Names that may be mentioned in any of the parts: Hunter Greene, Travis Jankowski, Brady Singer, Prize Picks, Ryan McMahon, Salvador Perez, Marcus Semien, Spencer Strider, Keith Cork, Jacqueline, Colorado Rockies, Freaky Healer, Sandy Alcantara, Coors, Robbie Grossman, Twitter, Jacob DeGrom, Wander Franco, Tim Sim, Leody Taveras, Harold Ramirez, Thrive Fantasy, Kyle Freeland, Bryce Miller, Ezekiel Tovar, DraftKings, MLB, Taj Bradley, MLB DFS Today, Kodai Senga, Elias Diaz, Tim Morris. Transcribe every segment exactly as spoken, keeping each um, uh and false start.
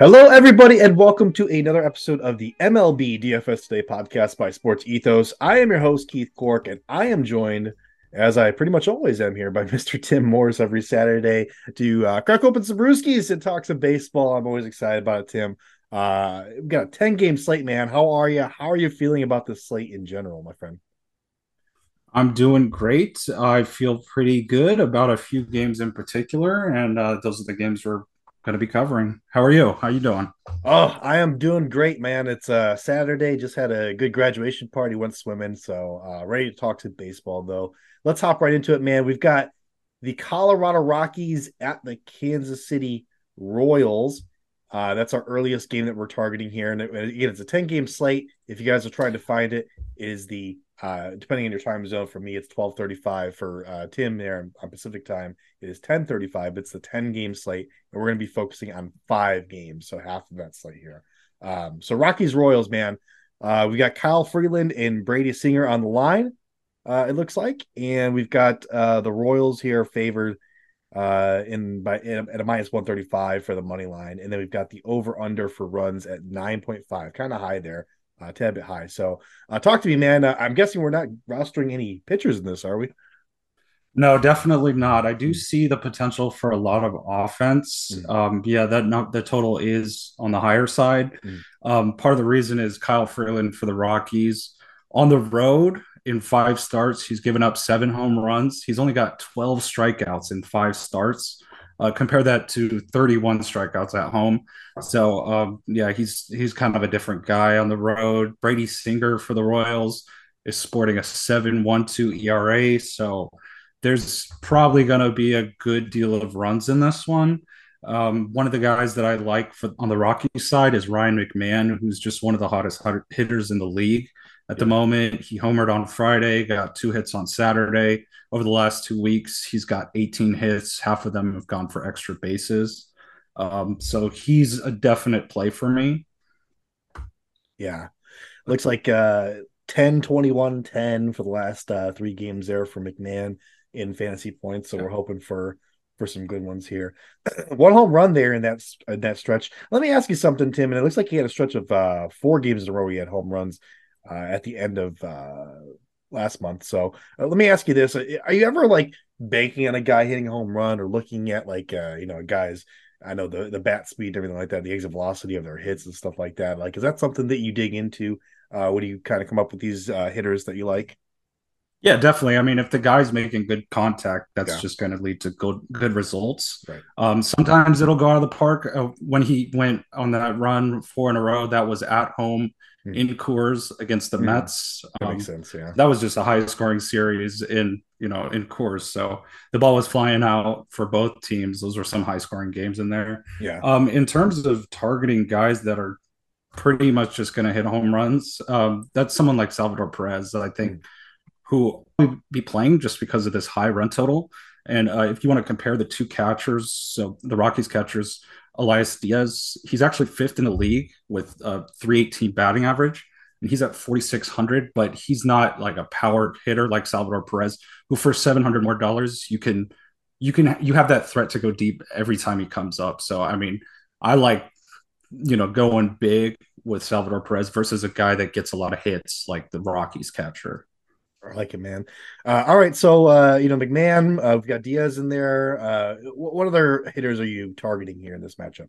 Hello, everybody, and welcome to another episode of the M L B D F S Today podcast by Sports Ethos. I am your host, Keith Cork, and I am joined, as I pretty much always am here, by Mister Tim Morris every Saturday to uh, crack open some brewskis and talk some baseball. I'm always excited about it, Tim. Uh, we've got a ten-game slate, man. How are you? How are you feeling about this slate in general, my friend? I'm doing great. I feel pretty good about a few games in particular, and uh, those are the games we're going to be covering. How are you? How you doing? Oh, I am doing great, man. It's uh, Saturday. Just had a good graduation party. Went swimming, so uh, ready to talk to baseball, though. Let's hop right into it, man. We've got the Colorado Rockies at the Kansas City Royals. Uh, that's our earliest game that we're targeting here. And, it, and again, it's a ten-game slate. If you guys are trying to find it, it is the Uh, depending on your time zone, for me, it's twelve thirty-five. For uh, Tim there on Pacific time, it is ten thirty-five. It's the ten-game slate, and we're going to be focusing on five games, so half of that slate here. Um, so Rockies Royals, man. Uh, we got Kyle Freeland and Brady Singer on the line, uh, it looks like, and we've got uh, the Royals here favored uh, in by in, at a minus one thirty-five for the money line, and then we've got the over-under for runs at nine point five, kind of high there. Uh, tad bit high. So uh, talk to me, man. Uh, I'm guessing we're not rostering any pitchers in this, are we? No, definitely not. I do see the potential for a lot of offense. Mm-hmm. Um, yeah, that not, the total is on the higher side. Mm-hmm. Um, part of the reason is Kyle Freeland for the Rockies. On the road in five starts, he's given up seven home runs. He's only got twelve strikeouts in five starts. Uh, compare that to thirty-one strikeouts at home. So, um, yeah, he's he's kind of a different guy on the road. Brady Singer for the Royals is sporting a seven point one two E R A. So there's probably going to be a good deal of runs in this one. Um, one of the guys that I like for, on the Rockies side is Ryan McMahon, who's just one of the hottest hitters in the league at the moment. He homered on Friday, got two hits on Saturday. Over the last two weeks, he's got eighteen hits. Half of them have gone for extra bases. Um, so he's a definite play for me. Yeah. Looks like uh, ten, twenty-one, ten for the last uh, three games there for McMahon in fantasy points. So yeah, we're hoping for for some good ones here. One home run there in that, in that stretch. Let me ask you something, Tim. And it looks like he had a stretch of uh, four games in a row he had home runs uh, at the end of uh, – last month. So uh, let me ask you this. Are you ever like banking on a guy hitting a home run, or looking at like, uh, you know, guys, I know the, the bat speed, everything like that, the exit velocity of their hits and stuff like that. Like, is that something that you dig into? Uh, what do you kind of come up with these uh, hitters that you like? Yeah, definitely. I mean, if the guy's making good contact, that's yeah. just going to lead to good, good results. Right. Um, sometimes it'll go out of the park. Uh, when he went on that run four in a row, that was at home in Coors against the yeah, Mets. That um, makes sense, yeah. That was just a high-scoring series in, you know, in Coors. So the ball was flying out for both teams. Those were some high-scoring games in there. Yeah. Um, in terms of targeting guys that are pretty much just going to hit home runs, um, that's someone like Salvador Perez that I think mm. who will be playing just because of this high run total. And uh, if you want to compare the two catchers, so the Rockies catchers, Elias Diaz, he's actually fifth in the league with a three eighteen batting average, and he's at forty-six hundred, but he's not like a power hitter like Salvador Perez, who for seven hundred more dollars, you can, you can, you have that threat to go deep every time he comes up. So, I mean, I like, you know, going big with Salvador Perez versus a guy that gets a lot of hits like the Rockies catcher. I like it, man. Uh, all right. So, uh, you know, McMahon, uh, we've got Diaz in there. Uh, what other hitters are you targeting here in this matchup?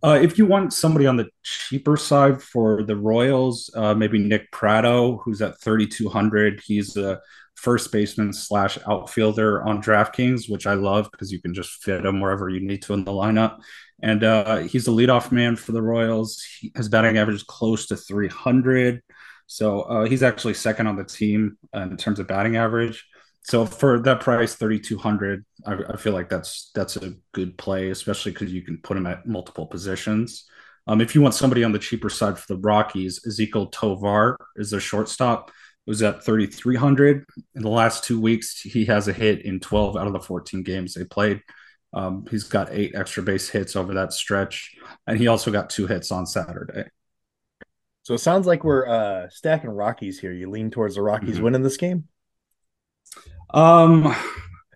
Uh, if you want somebody on the cheaper side for the Royals, uh, maybe Nick Prado, who's at thirty-two hundred. He's a first baseman slash outfielder on DraftKings, which I love because you can just fit him wherever you need to in the lineup. And uh, he's the leadoff man for the Royals. He, his batting average is close to three hundred. So uh, he's actually second on the team uh, in terms of batting average. So for that price, thirty-two hundred, I, I feel like that's that's a good play, especially because you can put him at multiple positions. Um, if you want somebody on the cheaper side for the Rockies, Ezekiel Tovar is their shortstop. It was at thirty-three hundred. In the last two weeks, he has a hit in twelve out of the fourteen games they played. Um, he's got eight extra base hits over that stretch, and he also got two hits on Saturday. So it sounds like we're uh, stacking Rockies here. You lean towards the Rockies mm-hmm. winning this game? Um,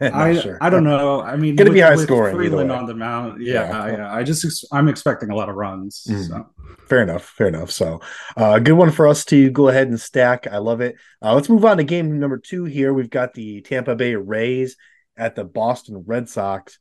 I sure. I don't know. I mean, it's gonna with, be high scoring. Freeland on the mound. Yeah, yeah. yeah. I just ex- I'm expecting a lot of runs. Mm. So. Fair enough. Fair enough. So a uh, good one for us to go ahead and stack. I love it. Uh, let's move on to game number two here. We've got the Tampa Bay Rays at the Boston Red Sox.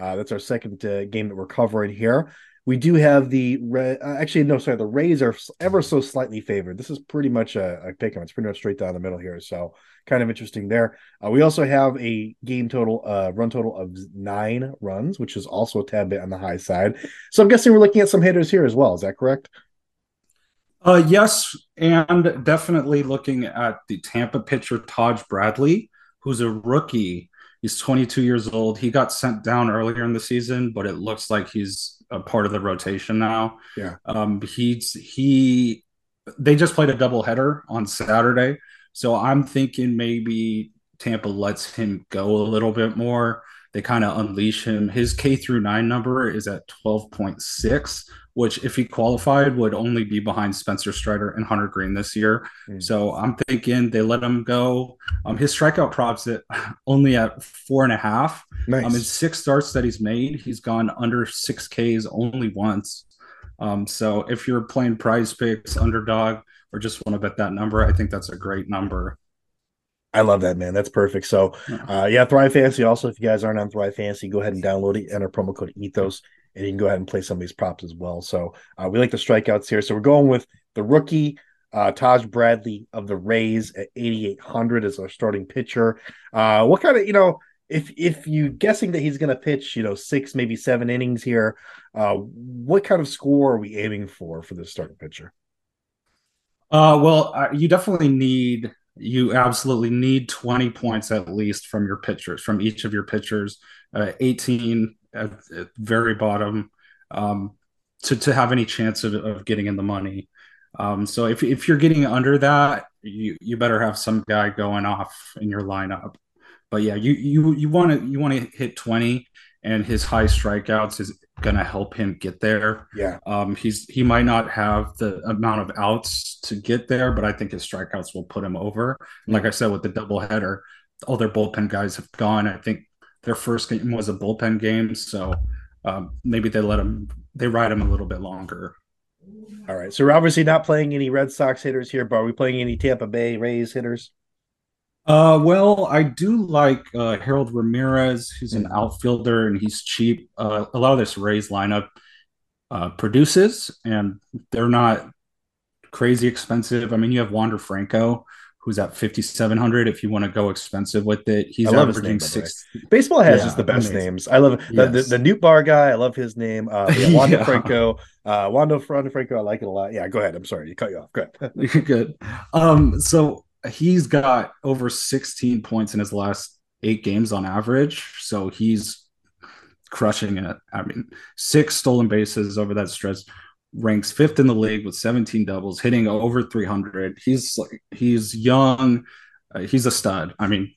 Uh, that's our second uh, game that we're covering here. We do have the Ra- uh, actually no sorry the Rays are ever so slightly favored. This is pretty much a, a pick 'em. It's pretty much straight down the middle here. So kind of interesting there. Uh, we also have a game total, uh, run total of nine runs, which is also a tad bit on the high side. So I'm guessing we're looking at some hitters here as well. Is that correct? Uh, yes, and definitely looking at the Tampa pitcher Taj Bradley, who's a rookie. He's twenty-two years old. He got sent down earlier in the season, but it looks like he's a part of the rotation now. Yeah. Um, he's, he, they just played a doubleheader on Saturday. So I'm thinking maybe Tampa lets him go a little bit more. They kind of unleash him. His K through nine number is at twelve point six, which if he qualified would only be behind Spencer Strider and Hunter Greene this year. Mm. So I'm thinking they let him go. Um, his strikeout props at only at four and a half. Nice. Um, in six starts that he's made, he's gone under six Ks only once. Um, so if you're playing Prize Picks, Underdog, or just want to bet that number, I think that's a great number. I love that, man. That's perfect. So, uh, yeah, Thrive Fantasy. Also, if you guys aren't on Thrive Fantasy, go ahead and download it, enter promo code Ethos, and you can go ahead and play some of these props as well. So, uh, we like the strikeouts here. So, we're going with the rookie, uh, Taj Bradley of the Rays at eighty-eight hundred as our starting pitcher. Uh, what kind of, you know, if if you're guessing that he's going to pitch, you know, six, maybe seven innings here, uh, what kind of score are we aiming for for this starting pitcher? Uh, well, uh, you definitely need. You absolutely need twenty points at least from your pitchers, from each of your pitchers, uh, eighteen at the very bottom, um, to, to have any chance of, of getting in the money. Um, so if if you're getting under that, you, you better have some guy going off in your lineup. But yeah, you you you want to you want to hit twenty, and his high strikeouts is going to help him get there. Yeah. Um, he's, he might not have the amount of outs to get there, but I think his strikeouts will put him over. And like I said, with the doubleheader, all their bullpen guys have gone. I think their first game was a bullpen game. So um, maybe they let him, they ride him a little bit longer. All right. So we're obviously not playing any Red Sox hitters here, but are we playing any Tampa Bay Rays hitters? Uh, well, I do like uh, Harold Ramirez, who's an outfielder, and he's cheap. Uh, a lot of this Rays lineup uh, produces, and they're not crazy expensive. I mean, you have Wander Franco, who's at fifty-seven hundred if you want to go expensive with it. He's I love averaging his name, six. Baseball has yeah, just the best amazing. names. I love the, yes. the, the, the Newt Bar guy. I love his name. Uh, yeah, Wander yeah. Franco. Uh, Wander Franco. I like it a lot. Yeah, go ahead. I'm sorry. You cut you off. Go ahead. Good. Um, so... He's got over sixteen points in his last eight games on average, so he's crushing it. I mean, six stolen bases over that stretch, ranks fifth in the league with seventeen doubles, hitting over three hundred. He's like, he's young, uh, he's a stud. I mean,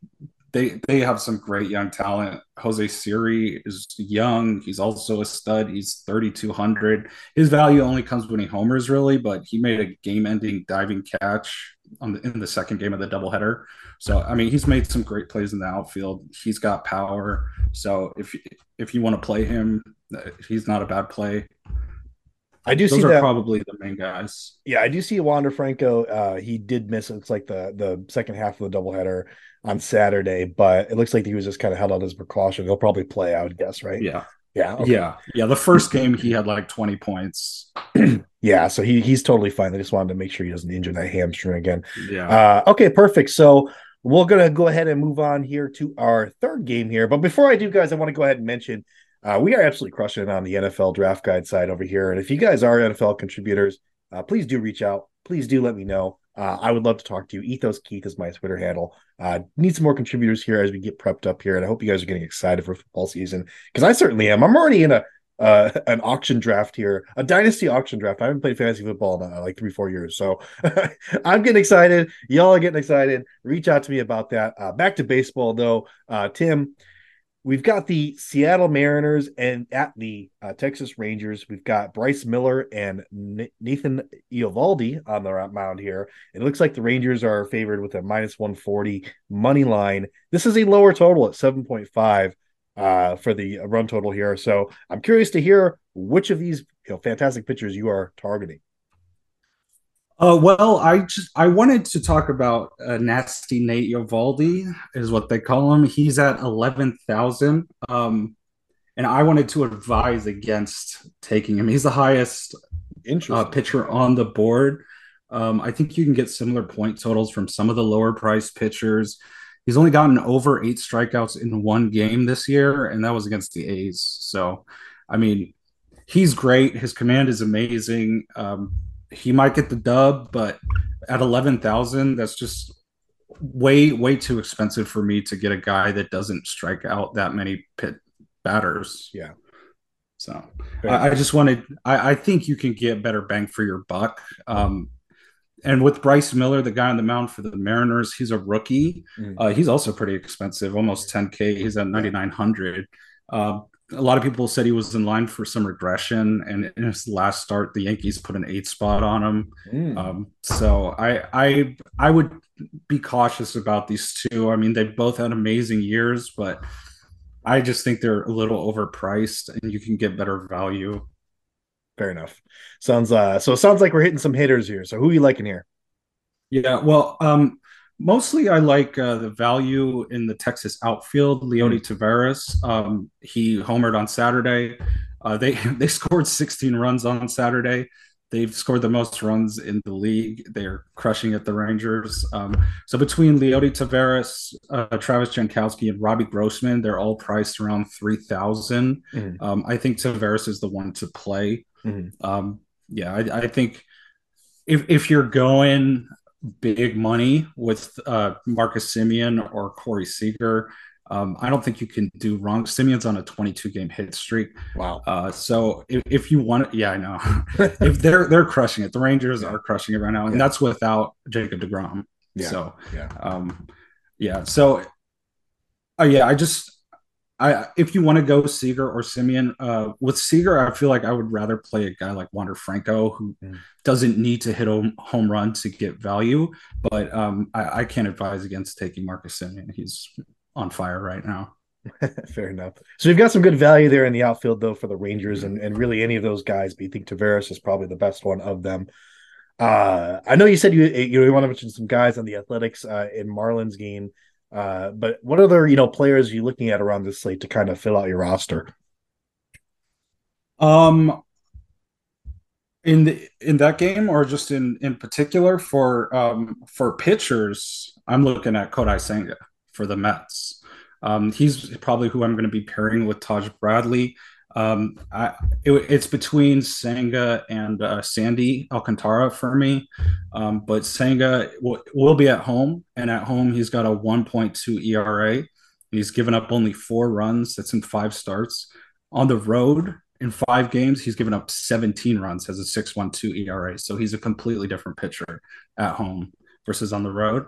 they they have some great young talent. Jose Siri is young. He's also a stud. He's thirty-two hundred. His value only comes when he homers, really, but he made a game-ending diving catch on the, in the second game of the doubleheader. So, I mean, he's made some great plays in the outfield. He's got power. So if, if you want to play him, he's not a bad play. I do Those see are that probably the main guys. Yeah, I do see Wander Franco. Uh, he did miss. It's like the the second half of the doubleheader on Saturday, but it looks like he was just kind of held out as precaution. He'll probably play, I would guess, right? Yeah, yeah, okay. yeah, yeah. The first game he had like twenty points. Yeah, so he he's totally fine. They just wanted to make sure he doesn't injure that hamstring again. Yeah. Uh, okay, perfect. So we're gonna go ahead and move on here to our third game here. But before I do, guys, I want to go ahead and mention. Uh, we are absolutely crushing it on the N F L draft guide side over here. And if you guys are N F L contributors, uh, please do reach out. Please do let me know. Uh, I would love to talk to you. Ethos Keith is my Twitter handle. Uh, need some more contributors here as we get prepped up here. And I hope you guys are getting excited for football season because I certainly am. I'm already in a uh, an auction draft here, a dynasty auction draft. I haven't played fantasy football in uh, like three, four years. So I'm getting excited. Y'all are getting excited. Reach out to me about that. Uh, back to baseball, though. Uh, Tim. We've got the Seattle Mariners and at the uh, Texas Rangers. We've got Bryce Miller and N- Nathan Eovaldi on the mound here. It looks like the Rangers are favored with a minus one forty money line. This is a lower total at seven point five uh, for the run total here. So I'm curious to hear which of these you know, fantastic pitchers you are targeting. Uh, well, I just I wanted to talk about uh, Nasty Nate Eovaldi, is what they call him. He's at eleven thousand, um, and I wanted to advise against taking him. He's the highest uh, pitcher on the board. Um, I think you can get similar point totals from some of the lower-priced pitchers. He's only gotten over eight strikeouts in one game this year, and that was against the A's. So, I mean, he's great. His command is amazing. Um He might get the dub, but at eleven thousand, that's just way, way too expensive for me to get a guy that doesn't strike out that many pit batters. Yeah. So I, I just wanted, I, I think you can get better bang for your buck. Um, and with Bryce Miller, the guy on the mound for the Mariners, he's a rookie. Mm. Uh, he's also pretty expensive, almost ten K. He's at ninety-nine hundred. Uh, A lot of people said he was in line for some regression, and in his last start, the Yankees put an eight spot on him. Mm. Um, so I, I, I would be cautious about these two. I mean, they both had amazing years, but I just think they're a little overpriced, and you can get better value. Fair enough. Sounds uh, so. It sounds like we're hitting some hitters here. So who are you liking here? Yeah. Well, um, mostly I like uh, the value in the Texas outfield, Leody Taveras. Um, he homered on Saturday. Uh, they they scored sixteen runs on Saturday. They've scored the most runs in the league. They're crushing at the Rangers. Um, so between Leody Taveras, uh, Travis Jankowski, and Robbie Grossman, they're all priced around three thousand. Mm-hmm. Um, I think Taveras is the one to play. Mm-hmm. Um, yeah, I, I think if if you're going – big money with uh, Marcus Semien or Corey Seager. Um, I don't think you can do wrong. Semien's on a twenty-two game hit streak. Wow. Uh, so if, if you want to, yeah, I know. if they're they're crushing it. The Rangers yeah. are crushing it right now, and yeah. that's without Jacob DeGrom. Yeah. So yeah. Um, yeah. So uh, yeah, I just I if you want to go Seager or Semien, uh, with Seager, I feel like I would rather play a guy like Wander Franco, who mm. doesn't need to hit a home run to get value. But um, I, I can't advise against taking Marcus Semien. He's on fire right now. Fair enough. So you've got some good value there in the outfield, though, for the Rangers and, and really any of those guys. But you think Taveras is probably the best one of them. Uh, I know you said you you, you want to mention some guys on the Athletics uh, in Marlins game. Uh, but what other, you know, players are you looking at around this slate to kind of fill out your roster? Um, in the, in that game, or just in, in particular for, um, for pitchers, I'm looking at Kodai Senga for the Mets. Um, he's probably who I'm going to be pairing with Taj Bradley. Um, I, it, it's between Senga and uh, Sandy Alcantara for me, um, but Senga w- will be at home, and at home he's got a one point two E R A. He's given up only four runs. That's in five starts. On the road in five games, he's given up seventeen runs, has a six point one two E R A. So he's a completely different pitcher at home versus on the road.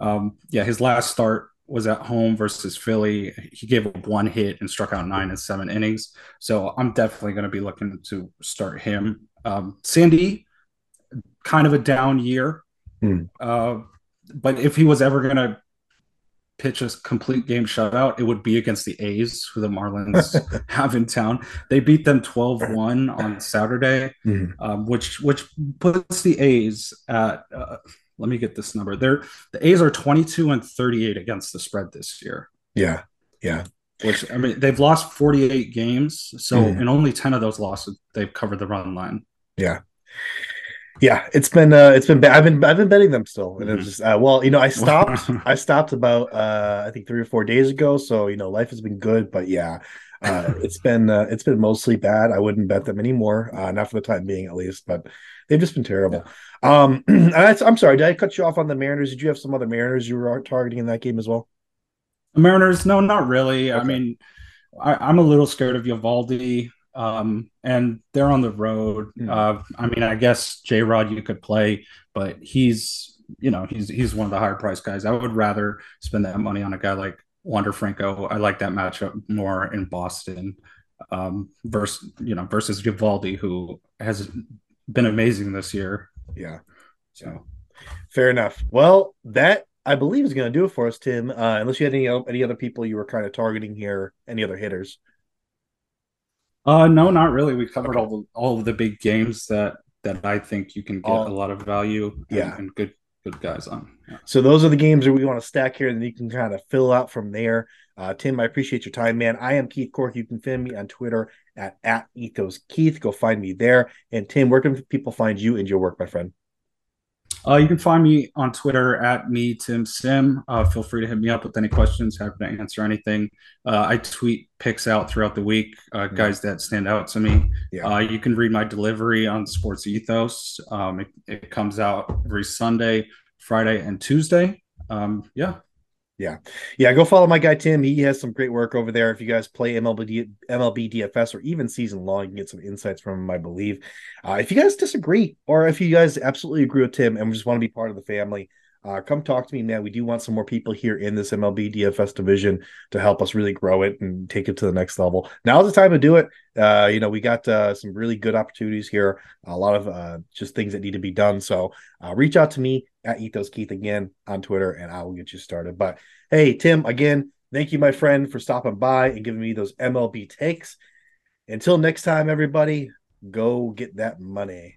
Um, yeah, his last start was at home versus Philly. He gave up one hit and struck out nine in seven innings. So I'm definitely going to be looking to start him. Um, Sandy, kind of a down year. Mm. Uh, but if he was ever going to pitch a complete game shutout, it would be against the A's, who the Marlins have in town. They beat them twelve one on Saturday, mm. um, which which puts the A's at uh, – let me get this number. They're the A's are twenty-two and thirty-eight against the spread this year. Yeah. Yeah. Which, I mean, they've lost forty-eight games. So mm. in only ten of those losses, they've covered the run line. Yeah. Yeah. It's been, uh, it's been, I've been, I've been betting them still. And mm. it's just, uh, well, you know, I stopped, I stopped about, uh, I think three or four days ago. So, you know, life has been good, but yeah, uh, it's been, uh, it's been mostly bad. I wouldn't bet them anymore. Uh, not for the time being, at least, but they've just been terrible. Yeah. Um, I'm sorry, did I cut you off on the Mariners? Did you have some other Mariners you were targeting in that game as well? Mariners? No, not really. Okay. I mean, I, I'm a little scared of Eovaldi, um, and they're on the road. Mm. Uh, I mean, I guess J-Rod you could play, but he's, you know, he's he's one of the higher priced guys. I would rather spend that money on a guy like Wander Franco. I like that matchup more in Boston um, versus, you know, versus Eovaldi, who has been amazing this year. Yeah. So fair enough. Well, that I believe is going to do it for us, Tim. Uh, unless you had any any other people you were kind of targeting here, any other hitters. Uh, no, not really. We covered okay. all the, all of the big games that, that I think you can get all, a lot of value and, yeah. and good, good guys on. Yeah. So those are the games that we want to stack here, and you can kind of fill out from there. Uh, Tim, I appreciate your time, man. I am Keith Cork. You can find me on Twitter at, at ethoskeith. Go find me there. And Tim, where can people find you and your work, my friend? Uh, you can find me on Twitter at me, Tim Sim. Uh, feel free to hit me up with any questions. Happy to answer anything. Uh, I tweet picks out throughout the week, uh, guys that stand out to me. Yeah. Uh, you can read my delivery on Sports Ethos. Um, it, it comes out every Sunday, Friday, and Tuesday. Um, yeah. Yeah. Yeah. Go follow my guy, Tim. He has some great work over there. If you guys play M L B, D F S, M L B D F S or even season long, you can get some insights from him, I believe. Uh, if you guys disagree, or if you guys absolutely agree with Tim and just want to be part of the family, uh, come talk to me, man. We do want some more people here in this M L B D F S division to help us really grow it and take it to the next level. Now's the time to do it. Uh, you know, we got uh, some really good opportunities here. A lot of uh, just things that need to be done. So uh, reach out to me at Ethos Keith again on Twitter, and I will get you started. But hey, Tim, again, thank you, my friend, for stopping by and giving me those M L B takes. Until next time, everybody, go get that money.